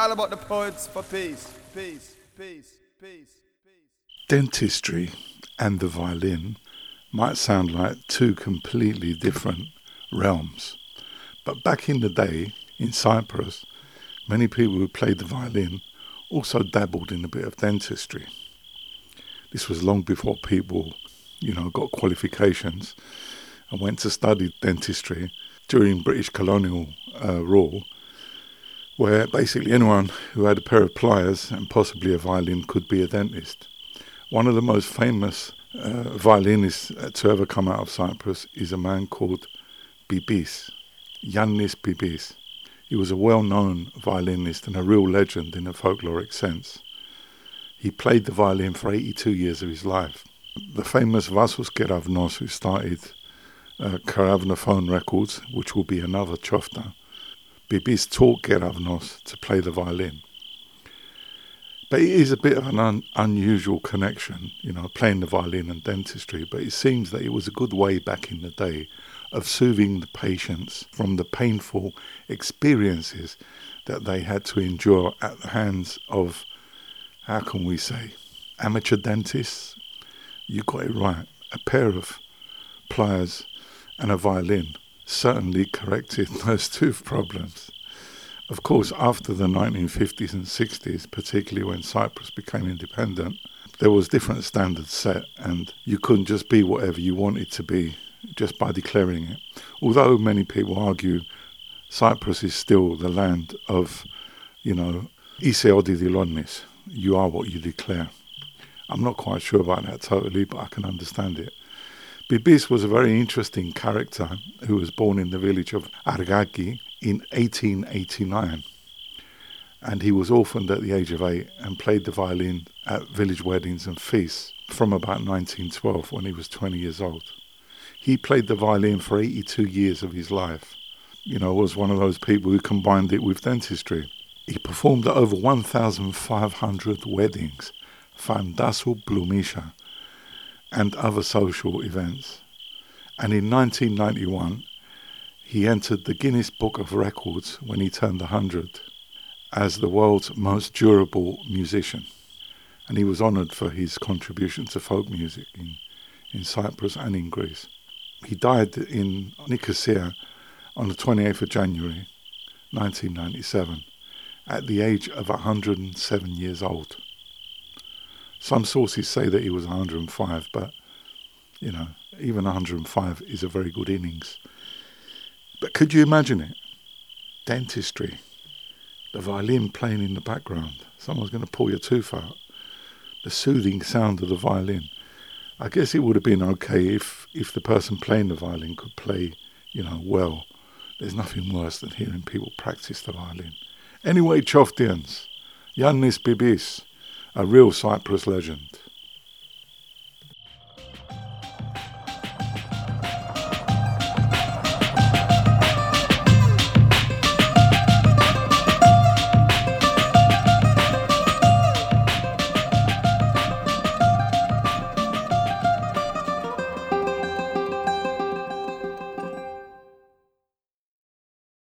all about the poets for peace. Peace, peace, peace, peace. Dentistry and the violin might sound like two completely different realms. But back in the day, in Cyprus, many people who played the violin also dabbled in a bit of dentistry. This was long before people, got qualifications and went to study dentistry during British colonial rule, where basically anyone who had a pair of pliers and possibly a violin could be a dentist. One of the most famous violinists to ever come out of Cyprus is a man called Bibis, Yannis Bibis. He was a well-known violinist and a real legend in a folkloric sense. He played the violin for 82 years of his life. The famous Vassos Keravnos, who started Keravnophone Records, which will be another chofta, Bibis taught Keravnos to play the violin. But it is a bit of an unusual connection, playing the violin and dentistry, but it seems that it was a good way back in the day of soothing the patients from the painful experiences that they had to endure at the hands of, how can we say, amateur dentists? You got it right. A pair of pliers and a violin certainly corrected those two problems. Of course, after the 1950s and 60s, particularly when Cyprus became independent, there was different standards set, and you couldn't just be whatever you wanted to be just by declaring it. Although many people argue Cyprus is still the land of, iseodi dilonis, you are what you declare. I'm not quite sure about that totally, but I can understand it. Bibis was a very interesting character who was born in the village of Argagi in 1889. And he was orphaned at the age of 8 and played the violin at village weddings and feasts from about 1912 when he was 20 years old. He played the violin for 82 years of his life. Was one of those people who combined it with dentistry. He performed at over 1,500 weddings, fandasu plumisha, and other social events. And in 1991, he entered the Guinness Book of Records when he turned 100 as the world's most durable musician. And he was honoured for his contribution to folk music in Cyprus and in Greece. He died in Nicosia on the 28th of January 1997 at the age of 107 years old. Some sources say that he was 105, but, even 105 is a very good innings. But could you imagine it? Dentistry, the violin playing in the background, someone's going to pull your tooth out, the soothing sound of the violin. I guess it would have been okay if the person playing the violin could play, well. There's nothing worse than hearing people practice the violin. Anyway, Choftians, Yannis Bibis, a real Cyprus legend.